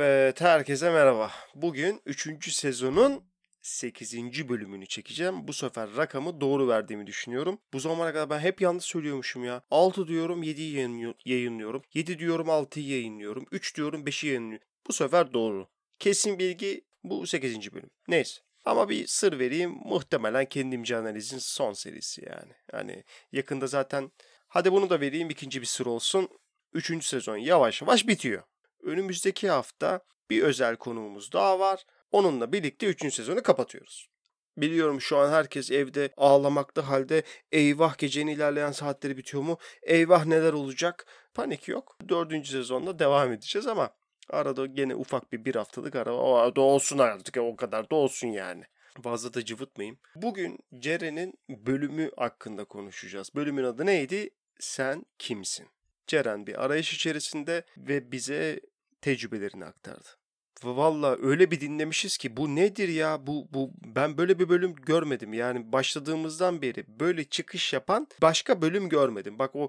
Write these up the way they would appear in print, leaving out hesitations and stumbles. Evet, herkese merhaba. Bugün 3. sezonun 8. bölümünü çekeceğim. Bu sefer rakamı doğru verdiğimi düşünüyorum. Bu zamana kadar ben hep yanlış söylüyormuşum ya. 6 diyorum 7'yi yayınlıyorum. 7 diyorum 6'yı yayınlıyorum. 3 diyorum 5'i yayınlıyorum. Bu sefer doğru. Kesin bilgi bu 8. bölüm. Neyse. Ama bir sır vereyim. Muhtemelen kendimce analizin son serisi yani. Hani yakında zaten hadi bunu da vereyim, ikinci bir sır olsun. 3. sezon yavaş yavaş bitiyor. Önümüzdeki hafta bir özel konuğumuz daha var. Onunla birlikte 3. sezonu kapatıyoruz. Biliyorum şu an herkes evde ağlamakta halde, eyvah gecenin ilerleyen saatleri bitiyor mu? Eyvah neler olacak? Panik yok. 4. sezonda devam edeceğiz ama arada gene ufak bir haftalık ara. O olsun artık, o kadar da olsun yani. Fazla da cıvıtmayayım. Bugün Ceren'in bölümü hakkında konuşacağız. Bölümün adı neydi? Sen kimsin? Ceren bir arayış içerisinde ve bize tecrübelerini aktardı. Vallahi öyle bir dinlemişiz ki bu nedir ya? Bu ben böyle bir bölüm görmedim. Yani başladığımızdan beri böyle çıkış yapan başka bölüm görmedim. Bak o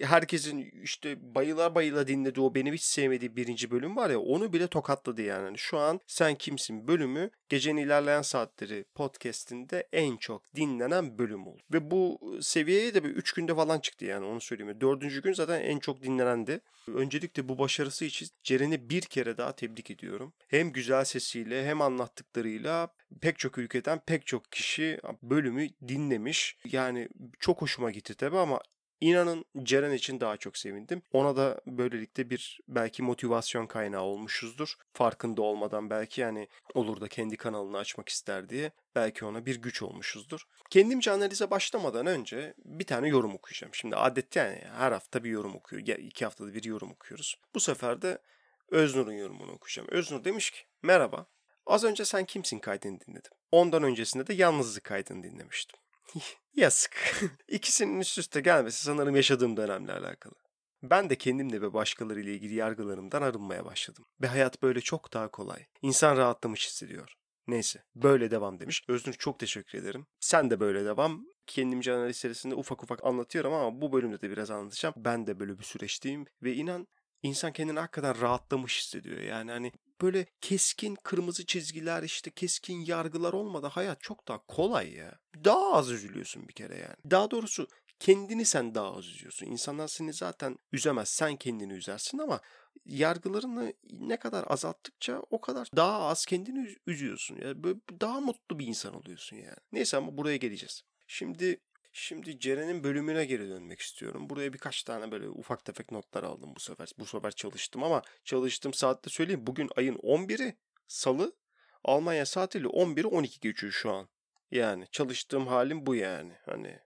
herkesin işte bayıla bayıla dinlediği o benim hiç sevmediği 1. bölüm var ya, onu bile tokatladı yani. Şu an Sen Kimsin bölümü Gecenin İlerleyen Saatleri podcast'inde en çok dinlenen bölüm oldu. Ve bu seviyeye de bir 3 günde falan çıktı yani, onu söyleyeyim. 4. gün zaten en çok dinlenendi. Öncelikle bu başarısı için Ceren'i bir kere daha tebrik ediyorum. Hem güzel sesiyle hem anlattıklarıyla pek çok ülkeden pek çok kişi bölümü dinlemiş. Yani çok hoşuma gitti tabii ama inanın Ceren için daha çok sevindim. Ona da böylelikle bir belki motivasyon kaynağı olmuşuzdur. Farkında olmadan belki, yani olur da kendi kanalını açmak ister diye belki ona bir güç olmuşuzdur. Kendimce analize başlamadan önce bir tane yorum okuyacağım. Şimdi adette yani her hafta bir yorum okuyoruz. 2 haftada bir yorum okuyoruz. Bu sefer de Öznur'un yorumunu okuyacağım. Öznur demiş ki, merhaba. Az önce Sen Kimsin kaydını dinledim. Ondan öncesinde de Yalnızlık kaydını dinlemiştim. Yazık. İkisinin üst üste gelmesi sanırım yaşadığım dönemle alakalı. Ben de kendimle ve başkalarıyla ilgili yargılarımdan arınmaya başladım. Ve hayat böyle çok daha kolay. İnsan rahatlamış hissediyor. Neyse, böyle devam demiş. Öznur, çok teşekkür ederim. Sen de böyle devam. Kendimce analiz serisinde ufak ufak anlatıyorum ama bu bölümde de biraz anlatacağım. Ben de böyle bir süreçteyim ve inan İnsan kendini hakikaten rahatlamış hissediyor. Yani hani böyle keskin kırmızı çizgiler, işte keskin yargılar olmadan hayat çok daha kolay ya. Daha az üzülüyorsun bir kere yani. Daha doğrusu kendini sen daha az üzüyorsun. İnsanlar seni zaten üzemez. Sen kendini üzersin ama yargılarını ne kadar azalttıkça o kadar daha az kendini üzüyorsun. Yani böyle daha mutlu bir insan oluyorsun yani. Neyse, ama buraya geleceğiz. Şimdi Ceren'in bölümüne geri dönmek istiyorum. Buraya birkaç tane böyle ufak tefek notlar aldım bu sefer. Bu sefer çalıştım ama çalıştığım saatte söyleyeyim. Bugün ayın 11'i Salı. Almanya saatiyle 11'i 12 geçiyor şu an. Yani çalıştığım halim bu yani. Hani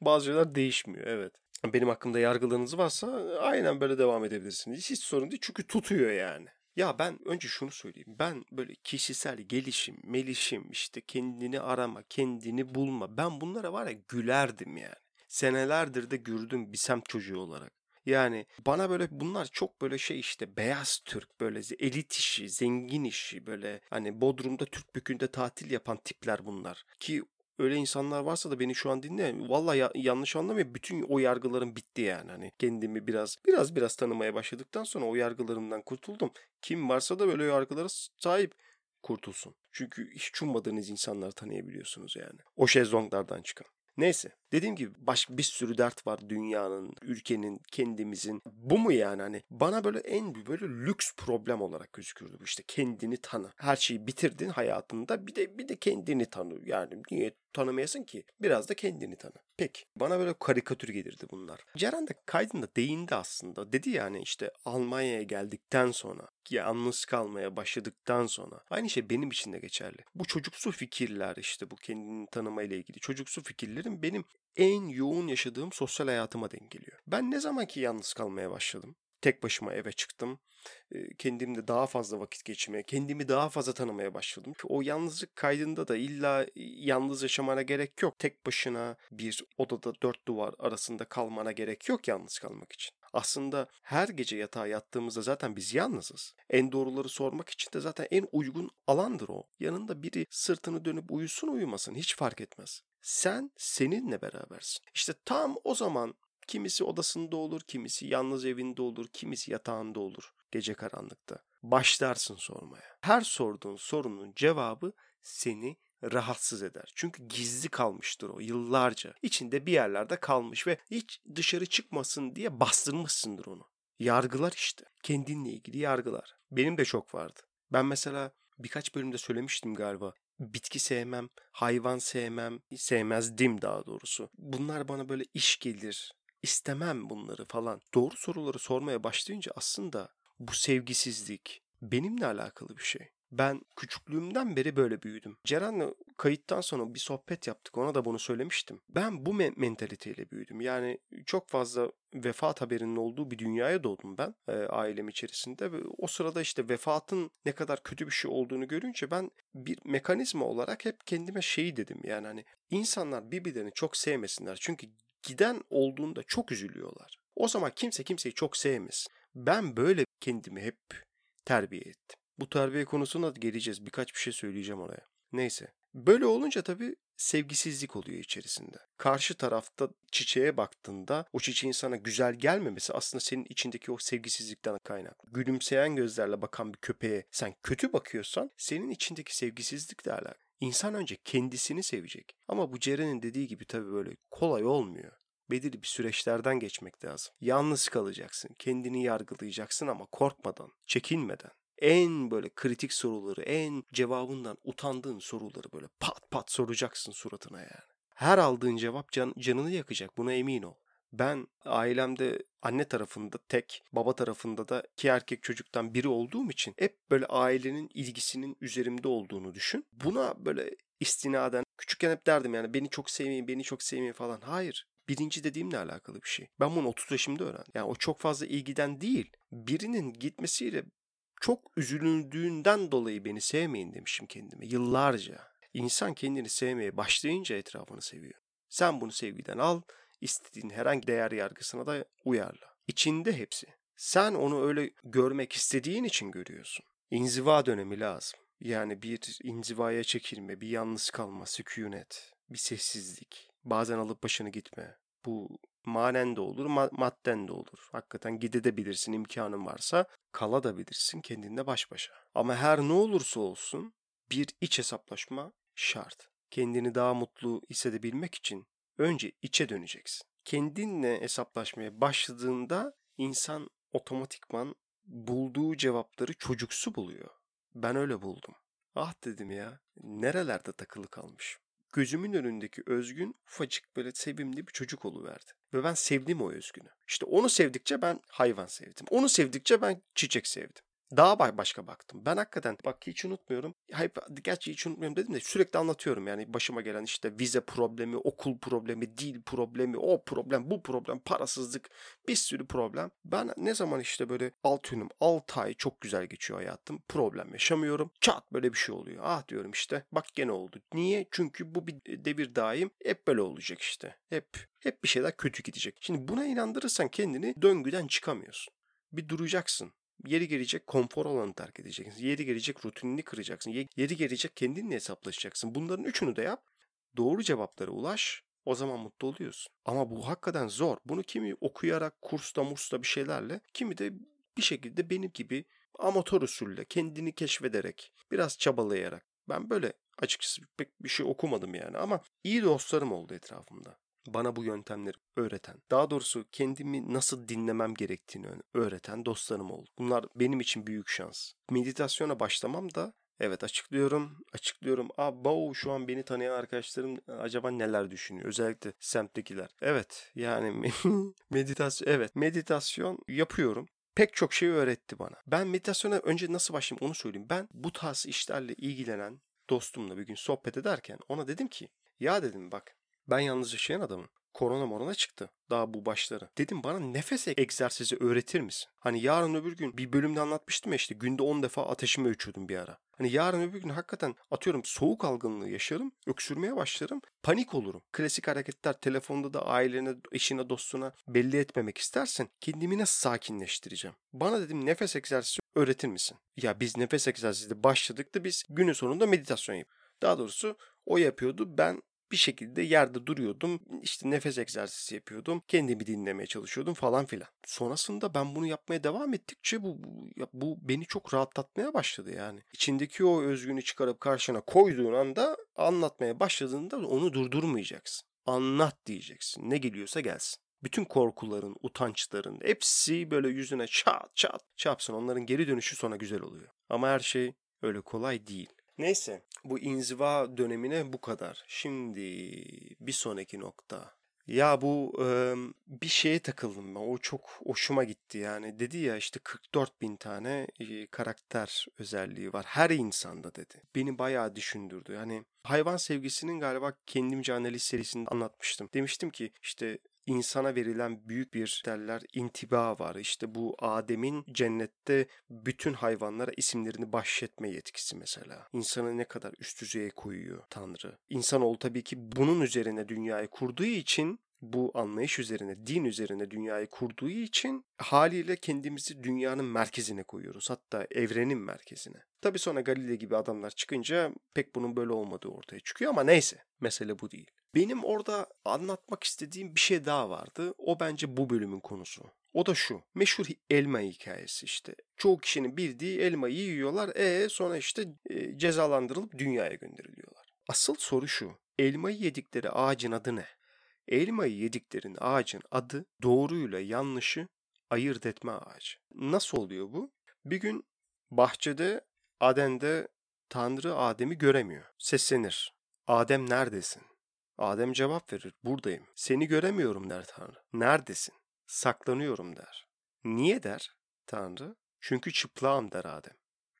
bazı şeyler değişmiyor, evet. Benim hakkımda yargılarınız varsa aynen böyle devam edebilirsiniz. Hiç sorun değil çünkü tutuyor yani. Ya ben önce şunu söyleyeyim. Ben böyle kişisel gelişim, melişim, işte kendini arama, kendini bulma. Ben bunlara var ya gülerdim yani. Senelerdir de gürdüm bir semt çocuğu olarak. Yani bana böyle bunlar çok böyle şey işte beyaz Türk, böyle elit işi, zengin işi, böyle hani Bodrum'da Türkbükü'nde tatil yapan tipler bunlar. Ki öyle insanlar varsa da beni şu an dinleyin. Vallahi yanlış anlamayın. Bütün o yargılarım bitti yani. Hani kendimi biraz tanımaya başladıktan sonra o yargılarımdan kurtuldum. Kim varsa da böyle yargılara sahip kurtulsun. Çünkü hiç ummadığınız insanları tanıyabiliyorsunuz yani. O şezlonglardan çıkan. Neyse. Dediğim gibi başka bir sürü dert var dünyanın, ülkenin, kendimizin. Bu mu yani hani? Bana böyle en böyle lüks problem olarak gözükürdü. İşte kendini tanı. Her şeyi bitirdin hayatında. Bir de kendini tanı. Yani niye tanımayasın ki? Biraz da kendini tanı. Peki. Bana böyle karikatür gelirdi bunlar. Ceren de kaydında değindi aslında. Dedi yani işte Almanya'ya geldikten sonra, yalnız kalmaya başladıktan sonra. Aynı şey benim için de geçerli. Bu çocuksu fikirler, işte bu kendini tanımayla ilgili çocuksu fikirlerin benim en yoğun yaşadığım sosyal hayatıma denk geliyor. Ben ne zaman ki yalnız kalmaya başladım, tek başıma eve çıktım, kendimle daha fazla vakit geçirmeye, kendimi daha fazla tanımaya başladım. O yalnızlık kaydında da illa yalnız yaşamana gerek yok. Tek başına bir odada 4 duvar arasında kalmana gerek yok yalnız kalmak için. Aslında her gece yatağa yattığımızda zaten biz yalnızız. En doğruları sormak için de zaten en uygun alandır o. Yanında biri sırtını dönüp uyusun uyumasın hiç fark etmez. Sen seninle berabersin. İşte tam o zaman Kimisi odasında olur, kimisi yalnız evinde olur, kimisi yatağında olur gece karanlıkta. Başlarsın sormaya. Her sorduğun sorunun cevabı seni rahatsız eder. Çünkü gizli kalmıştır o yıllarca. İçinde bir yerlerde kalmış ve hiç dışarı çıkmasın diye bastırmışsındır onu. Yargılar işte. Kendinle ilgili yargılar. Benim de çok vardı. Ben mesela birkaç bölümde söylemiştim galiba. Bitki sevmem, hayvan sevmem, sevmezdim daha doğrusu. Bunlar bana böyle iş gelir, istemem bunları falan. Doğru soruları sormaya başlayınca aslında bu sevgisizlik benimle alakalı bir şey. Ben küçüklüğümden beri böyle büyüdüm. Ceren'le kayıttan sonra bir sohbet yaptık. Ona da bunu söylemiştim. Ben bu mentaliteyle büyüdüm. Yani çok fazla vefat haberinin olduğu bir dünyaya doğdum ben ailem içerisinde. Ve o sırada işte vefatın ne kadar kötü bir şey olduğunu görünce ben bir mekanizma olarak hep kendime şey dedim. Yani hani insanlar birbirlerini çok sevmesinler. Çünkü giden olduğunda çok üzülüyorlar. O zaman kimse kimseyi çok sevmesin. Ben böyle kendimi hep terbiye ettim. Bu terbiye konusuna geleceğiz. Birkaç bir şey söyleyeceğim oraya. Neyse. Böyle olunca tabii sevgisizlik oluyor içerisinde. Karşı tarafta çiçeğe baktığında o çiçeğin sana güzel gelmemesi aslında senin içindeki o sevgisizlikten kaynaklı. Gülümseyen gözlerle bakan bir köpeğe sen kötü bakıyorsan senin içindeki sevgisizlikle alakalı. İnsan önce kendisini sevecek. Ama bu Ceren'in dediği gibi tabii böyle kolay olmuyor. Belirli bir süreçlerden geçmek lazım. Yalnız kalacaksın. Kendini yargılayacaksın ama korkmadan, çekinmeden. En böyle kritik soruları, en cevabından utandığın soruları böyle pat pat soracaksın suratına yani. Her aldığın cevap canını yakacak, buna emin ol. Ben ailemde anne tarafında tek, baba tarafında da iki erkek çocuktan biri olduğum için hep böyle ailenin ilgisinin üzerimde olduğunu düşün. Buna böyle istinaden küçükken hep derdim yani beni çok sevmeyin falan. Hayır. Birinci dediğimle alakalı bir şey. Ben bunu 30 yaşımda öğrendim. Yani o çok fazla ilgiden değil, birinin gitmesiyle çok üzülündüğünden dolayı beni sevmeyin demişim kendime yıllarca. İnsan kendini sevmeye başlayınca etrafını seviyor. Sen bunu sevgiden al, istediğin herhangi değer yargısına da uyarla. İçinde hepsi. Sen onu öyle görmek istediğin için görüyorsun. İnziva dönemi lazım. Yani bir inzivaya çekilme, bir yalnız kalma, sükunet, bir sessizlik. Bazen alıp başını gitme. Bu manen de olur, madden de olur. Hakikaten gidebilirsin, imkanın varsa kalabilirsin kendinle baş başa. Ama her ne olursa olsun bir iç hesaplaşma şart. Kendini daha mutlu hissedebilmek için önce içe döneceksin. Kendinle hesaplaşmaya başladığında insan otomatikman bulduğu cevapları çocuksu buluyor. Ben öyle buldum. Ah dedim ya, nerelerde takılı kalmışım. Gözümün önündeki Özgün ufacık böyle sevimli bir çocuk oluverdi. Ve ben sevdim o Özgün'ü. İşte onu sevdikçe ben hayvan sevdim. Onu sevdikçe ben çiçek sevdim. Daha başka baktım. Ben hakikaten bak hiç unutmuyorum. Gerçi hiç unutmuyorum dedim de sürekli anlatıyorum. Yani başıma gelen işte vize problemi, okul problemi, dil problemi, o problem, bu problem, parasızlık, bir sürü problem. Ben ne zaman işte böyle 6 ay çok güzel geçiyor hayatım. Problem yaşamıyorum. Çat böyle bir şey oluyor. Ah diyorum işte bak gene oldu. Niye? Çünkü bu bir devir daim hep böyle olacak işte. Hep bir şeyler kötü gidecek. Şimdi buna inandırırsan kendini döngüden çıkamıyorsun. Bir duracaksın. Yeri gelecek konfor alanını terk edeceksin. Yeri gelecek rutinini kıracaksın. Yeri gelecek kendinle hesaplaşacaksın. Bunların üçünü de yap. Doğru cevaplara ulaş. O zaman mutlu oluyorsun. Ama bu hakikaten zor. Bunu kimi okuyarak, kursta, mursta bir şeylerle, kimi de bir şekilde benim gibi amatör usulle, kendini keşfederek, biraz çabalayarak. Ben böyle açıkçası pek bir şey okumadım yani ama iyi dostlarım oldu etrafımda. Bana bu yöntemleri öğreten, daha doğrusu kendimi nasıl dinlemem gerektiğini öğreten dostlarım oldu. Bunlar benim için büyük şans. Meditasyona başlamam da evet açıklıyorum. Abo şu an beni tanıyan arkadaşlarım acaba neler düşünüyor? Özellikle semttekiler. Evet yani meditasyon yapıyorum. Pek çok şey öğretti bana. Ben meditasyona önce nasıl başlayayım onu söyleyeyim. Ben bu tarz işlerle ilgilenen dostumla bir gün sohbet ederken ona dedim ki ya dedim bak. Ben yalnız yaşayan adamım. Korona morona çıktı. Daha bu başları. Dedim bana nefes egzersizi öğretir misin? Hani yarın öbür gün bir bölümde anlatmıştım ya işte günde 10 defa ateşimi ölçüyordum bir ara. Hani yarın öbür gün hakikaten atıyorum soğuk algınlığı yaşarım. Öksürmeye başlarım. Panik olurum. Klasik hareketler telefonda da ailene, eşine, dostuna belli etmemek istersen kendimi nasıl sakinleştireceğim? Bana dedim nefes egzersizi öğretir misin? Ya biz nefes egzersizi başladık da biz günün sonunda meditasyon yapıyoruz. Daha doğrusu o yapıyordu ben. Bir bir şekilde yerde duruyordum. İşte nefes egzersizi yapıyordum. Kendimi dinlemeye çalışıyordum falan filan. Sonrasında ben bunu yapmaya devam ettikçe bu beni çok rahatlatmaya başladı yani. İçindeki o özgünü çıkarıp karşına koyduğun anda anlatmaya başladığında onu durdurmayacaksın. Anlat diyeceksin. Ne geliyorsa gelsin. Bütün korkuların, utançların hepsi böyle yüzüne çat çat çarpsın. Onların geri dönüşü sonra güzel oluyor. Ama her şey öyle kolay değil. Neyse, bu inziva dönemine bu kadar. Şimdi bir sonraki nokta. Ya bu bir şeye takıldım ben. O çok hoşuma gitti yani. Dedi ya işte 44.000 tane karakter özelliği var. Her insanda dedi. Beni bayağı düşündürdü. Hani hayvan sevgisinin galiba kendimce analiz serisinde anlatmıştım. Demiştim ki işte insana verilen büyük bir derler intiba var. İşte bu Adem'in cennette bütün hayvanlara isimlerini bahşetme yetkisi mesela. İnsanı ne kadar üst düzeye koyuyor Tanrı. İnsanoğlu tabii ki bunun üzerine dünyayı kurduğu için, bu anlayış üzerine, din üzerine dünyayı kurduğu için haliyle kendimizi dünyanın merkezine koyuyoruz. Hatta evrenin merkezine. Tabii sonra Galileo gibi adamlar çıkınca pek bunun böyle olmadığı ortaya çıkıyor ama neyse. Mesele bu değil. Benim orada anlatmak istediğim bir şey daha vardı. O bence bu bölümün konusu. O da şu. Meşhur elma hikayesi işte. Çoğu kişinin bildiği elmayı yiyorlar. Sonra işte cezalandırılıp dünyaya gönderiliyorlar. Asıl soru şu. Elmayı yedikleri ağacın adı ne? Elmayı yediklerin ağacın adı doğruyla yanlışı ayırt etme ağacı. Nasıl oluyor bu? Bir gün bahçede Adem'de Tanrı Adem'i göremiyor. Seslenir. Adem neredesin? Adem cevap verir. Buradayım. Seni göremiyorum der Tanrı. Neredesin? Saklanıyorum der. Niye der Tanrı? Çünkü çıplağım der Adem.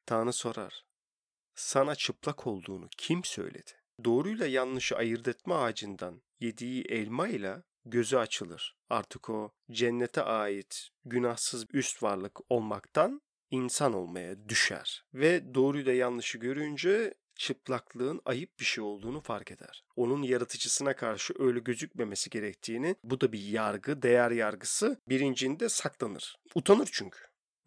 Tanrı sorar. Sana çıplak olduğunu kim söyledi? Doğruyla yanlışı ayırt etme ağacından yediği elmayla gözü açılır. Artık o cennete ait günahsız üst varlık olmaktan insan olmaya düşer. Ve doğruyla yanlışı görünce çıplaklığın ayıp bir şey olduğunu fark eder. Onun yaratıcısına karşı öyle gözükmemesi gerektiğini, bu da bir yargı, değer yargısı, birincinde saklanır. Utanır çünkü.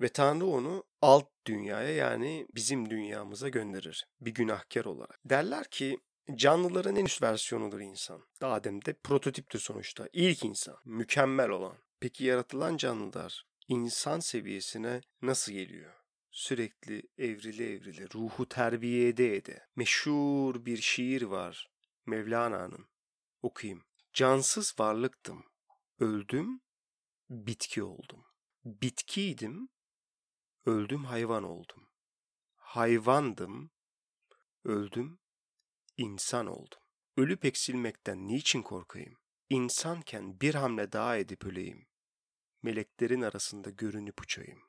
Ve Tanrı onu alt dünyaya yani bizim dünyamıza gönderir. Bir günahkar olarak. Derler ki canlıların en üst versiyonudur insan. Adem de prototiptir sonuçta. İlk insan. Mükemmel olan. Peki yaratılan canlılar insan seviyesine nasıl geliyor? Sürekli evrile ruhu terbiye ede. Meşhur bir şiir var Mevlana'nın. Okuyayım. Cansız varlıktım. Öldüm, bitki oldum. Bitkiydim, öldüm hayvan oldum. Hayvandım, öldüm, İnsan oldum. Ölüp eksilmekten niçin korkayım? İnsanken bir hamle daha edip öleyim. Meleklerin arasında görünüp uçayım.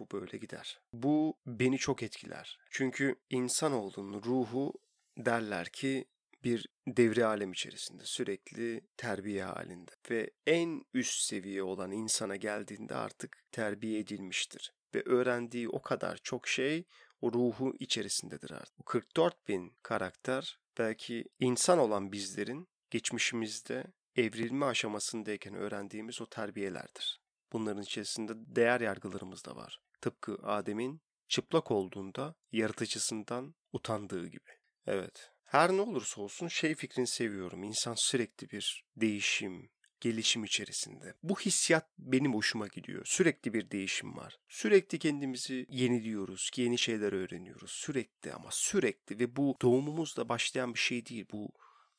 Bu böyle gider. Bu beni çok etkiler. Çünkü insanoğlunun ruhu derler ki bir devri alem içerisinde sürekli terbiye halinde. Ve en üst seviye olan insana geldiğinde artık terbiye edilmiştir. Ve öğrendiği o kadar çok şey o ruhu içerisindedir artık. 44.000 karakter belki insan olan bizlerin geçmişimizde evrilme aşamasındayken öğrendiğimiz o terbiyelerdir. Bunların içerisinde değer yargılarımız da var. Tıpkı Adem'in çıplak olduğunda yaratıcısından utandığı gibi. Evet. Her ne olursa olsun şey fikrini seviyorum. İnsan sürekli bir değişim, gelişim içerisinde. Bu hissiyat benim hoşuma gidiyor. Sürekli bir değişim var. Sürekli kendimizi yeniliyoruz. Yeni şeyler öğreniyoruz. Sürekli ama sürekli ve bu doğumumuzla başlayan bir şey değil. Bu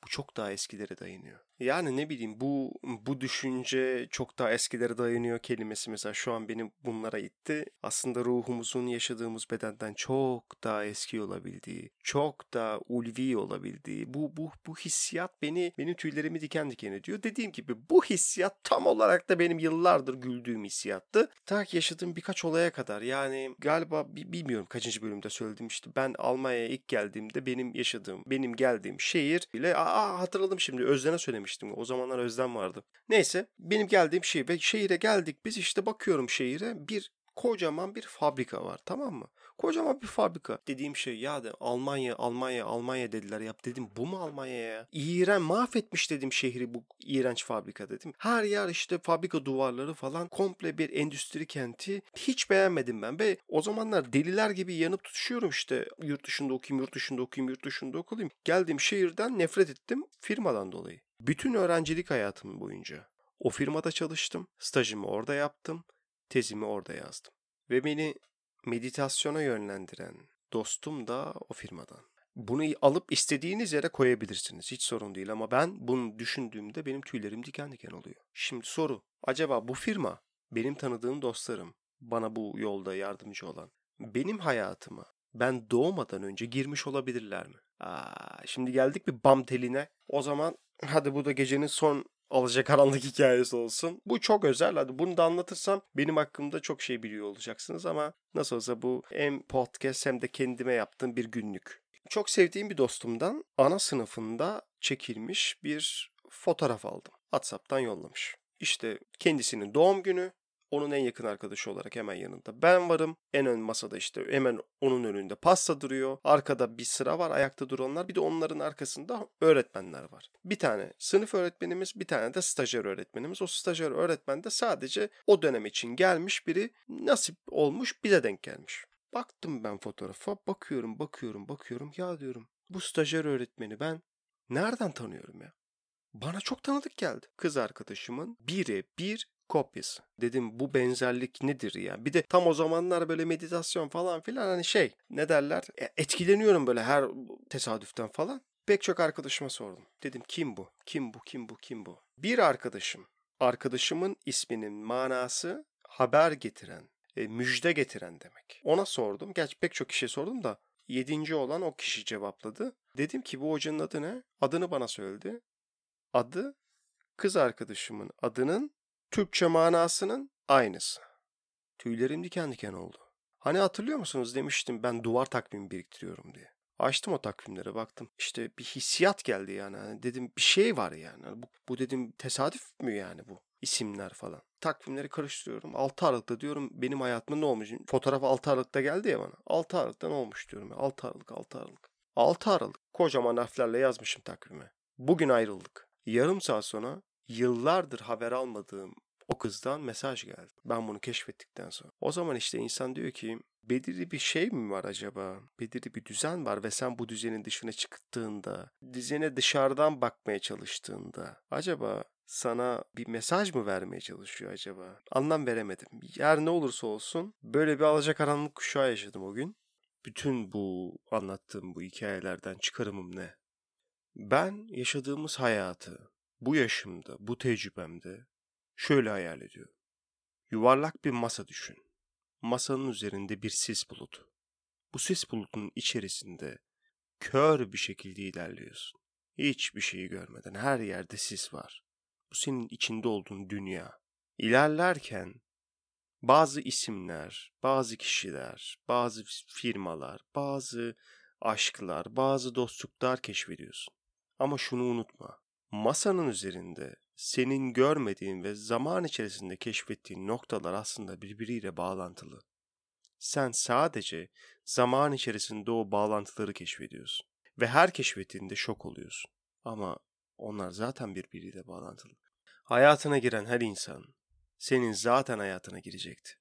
çok daha eskilere dayanıyor. Yani ne bileyim bu düşünce çok daha eskilere dayanıyor kelimesi mesela şu an beni bunlara itti. Aslında ruhumuzun yaşadığımız bedenden çok daha eski olabildiği, çok daha ulvi olabildiği. Bu hissiyat benim tüylerimi diken diken ediyor. Dediğim gibi bu hissiyat tam olarak da benim yıllardır güldüğüm hissiyattı. Ta ki yaşadığım birkaç olaya kadar. Yani galiba bilmiyorum kaçıncı bölümde söyledim işte ben Almanya'ya ilk geldiğimde benim geldiğim şehir ile hatırladım şimdi Özden'e söylemiştim. O zamanlar Özlem vardı. Neyse benim geldiğim şehire geldik biz işte bakıyorum şehire bir kocaman bir fabrika var tamam mı? Kocaman bir fabrika. Dediğim şey ya da Almanya dediler ya. Dedim bu mu Almanya ya? İğren mahvetmiş dedim şehri bu iğrenç fabrika dedim. Her yer işte fabrika duvarları falan, komple bir endüstri kenti. Hiç beğenmedim ben ve o zamanlar deliler gibi yanıp tutuşuyorum işte yurt dışında okuyayım. Geldiğim şehirden nefret ettim firmadan dolayı. Bütün öğrencilik hayatım boyunca o firmada çalıştım. Stajımı orada yaptım. Tezimi orada yazdım. Ve beni meditasyona yönlendiren dostum da o firmadan. Bunu alıp istediğiniz yere koyabilirsiniz. Hiç sorun değil ama ben bunu düşündüğümde benim tüylerim diken diken oluyor. Şimdi soru, acaba bu firma, benim tanıdığım dostlarım, bana bu yolda yardımcı olan, benim hayatıma ben doğmadan önce girmiş olabilirler mi? Şimdi geldik bir bam teline. O zaman hadi bu da gecenin son alacakaranlık hikayesi olsun. Bu çok özel. Hadi bunu da anlatırsam benim hakkımda çok şey biliyor olacaksınız ama nasıl olsa bu hem podcast hem de kendime yaptığım bir günlük. Çok sevdiğim bir dostumdan ana sınıfında çekilmiş bir fotoğraf aldım. WhatsApp'tan yollamış. İşte kendisinin doğum günü. Onun en yakın arkadaşı olarak hemen yanında ben varım. En ön masada işte hemen onun önünde pasta duruyor. Arkada bir sıra var, ayakta duranlar. Bir de onların arkasında öğretmenler var. Bir tane sınıf öğretmenimiz, bir tane de stajyer öğretmenimiz. O stajyer öğretmen de sadece o dönem için gelmiş biri, nasip olmuş bize denk gelmiş. Baktım ben fotoğrafa, bakıyorum. Ya diyorum bu stajyer öğretmeni ben nereden tanıyorum ya? Bana çok tanıdık geldi. Kız arkadaşımın birebir kopyası. Dedim bu benzerlik nedir ya? Bir de tam o zamanlar böyle meditasyon falan filan hani şey ne derler? Etkileniyorum böyle her tesadüften falan. Pek çok arkadaşıma sordum. Dedim kim bu? Bir arkadaşımın isminin manası haber getiren, müjde getiren demek. Ona sordum. Gerçi pek çok kişiye sordum da 7. olan o kişi cevapladı. Dedim ki bu hocanın adı ne? Adını bana söyledi. Adı kız arkadaşımın adının Türkçe manasının aynısı. Tüylerim diken diken oldu. Hani hatırlıyor musunuz demiştim ben duvar takvimi biriktiriyorum diye. Açtım o takvimlere baktım. İşte bir hissiyat geldi yani. Dedim bir şey var yani. Bu dedim tesadüf mü yani bu? İsimler falan. Takvimleri karıştırıyorum. 6 Aralık'ta diyorum benim hayatımda ne olmuş? Fotoğraf 6 Aralık'ta geldi ya bana. 6 Aralık'ta ne olmuş diyorum ya. 6 Aralık. 6 Aralık. Kocaman harflerle yazmışım takvime. Bugün ayrıldık. Yarım saat sonra yıllardır haber almadığım o kızdan mesaj geldi. Ben bunu keşfettikten sonra. O zaman işte insan diyor ki belirli bir şey mi var acaba? Belirli bir düzen var ve sen bu düzenin dışına çıktığında, düzene dışarıdan bakmaya çalıştığında acaba sana bir mesaj mı vermeye çalışıyor acaba? Anlam veremedim. Yer ne olursa olsun böyle bir alacakaranlık kuşağı yaşadım o gün. Bütün bu anlattığım bu hikayelerden çıkarımım ne? Ben yaşadığımız hayatı bu yaşımda, bu tecrübemde şöyle hayal ediyorum. Yuvarlak bir masa düşün. Masanın üzerinde bir sis bulutu. Bu sis bulutunun içerisinde kör bir şekilde ilerliyorsun. Hiçbir şeyi görmeden her yerde sis var. Bu senin içinde olduğun dünya. İlerlerken bazı isimler, bazı kişiler, bazı firmalar, bazı aşklar, bazı dostluklar keşfediyorsun. Ama şunu unutma. Masanın üzerinde senin görmediğin ve zaman içerisinde keşfettiğin noktalar aslında birbiriyle bağlantılı. Sen sadece zaman içerisinde o bağlantıları keşfediyorsun. Ve her keşfettiğinde şok oluyorsun. Ama onlar zaten birbiriyle bağlantılı. Hayatına giren her insan senin zaten hayatına girecekti.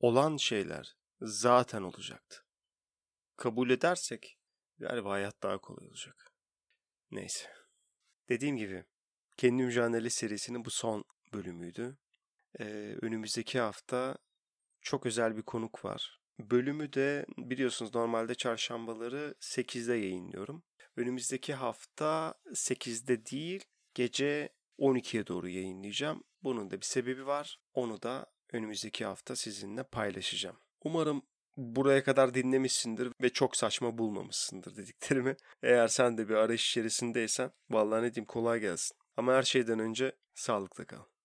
Olan şeyler zaten olacaktı. Kabul edersek galiba hayat daha kolay olacak. Neyse. Dediğim gibi kendi mücadele serisinin bu son bölümüydü. Önümüzdeki hafta çok özel bir konuk var. Bölümü de biliyorsunuz normalde çarşambaları 8'de yayınlıyorum. Önümüzdeki hafta 8'de değil gece 12'ye doğru yayınlayacağım. Bunun da bir sebebi var. Onu da önümüzdeki hafta sizinle paylaşacağım. Umarım buraya kadar dinlemişsindir ve çok saçma bulmamışsındır dediklerimi. Eğer sen de bir arayış içerisindeysen vallahi ne diyeyim kolay gelsin. Ama her şeyden önce sağlıkla kal.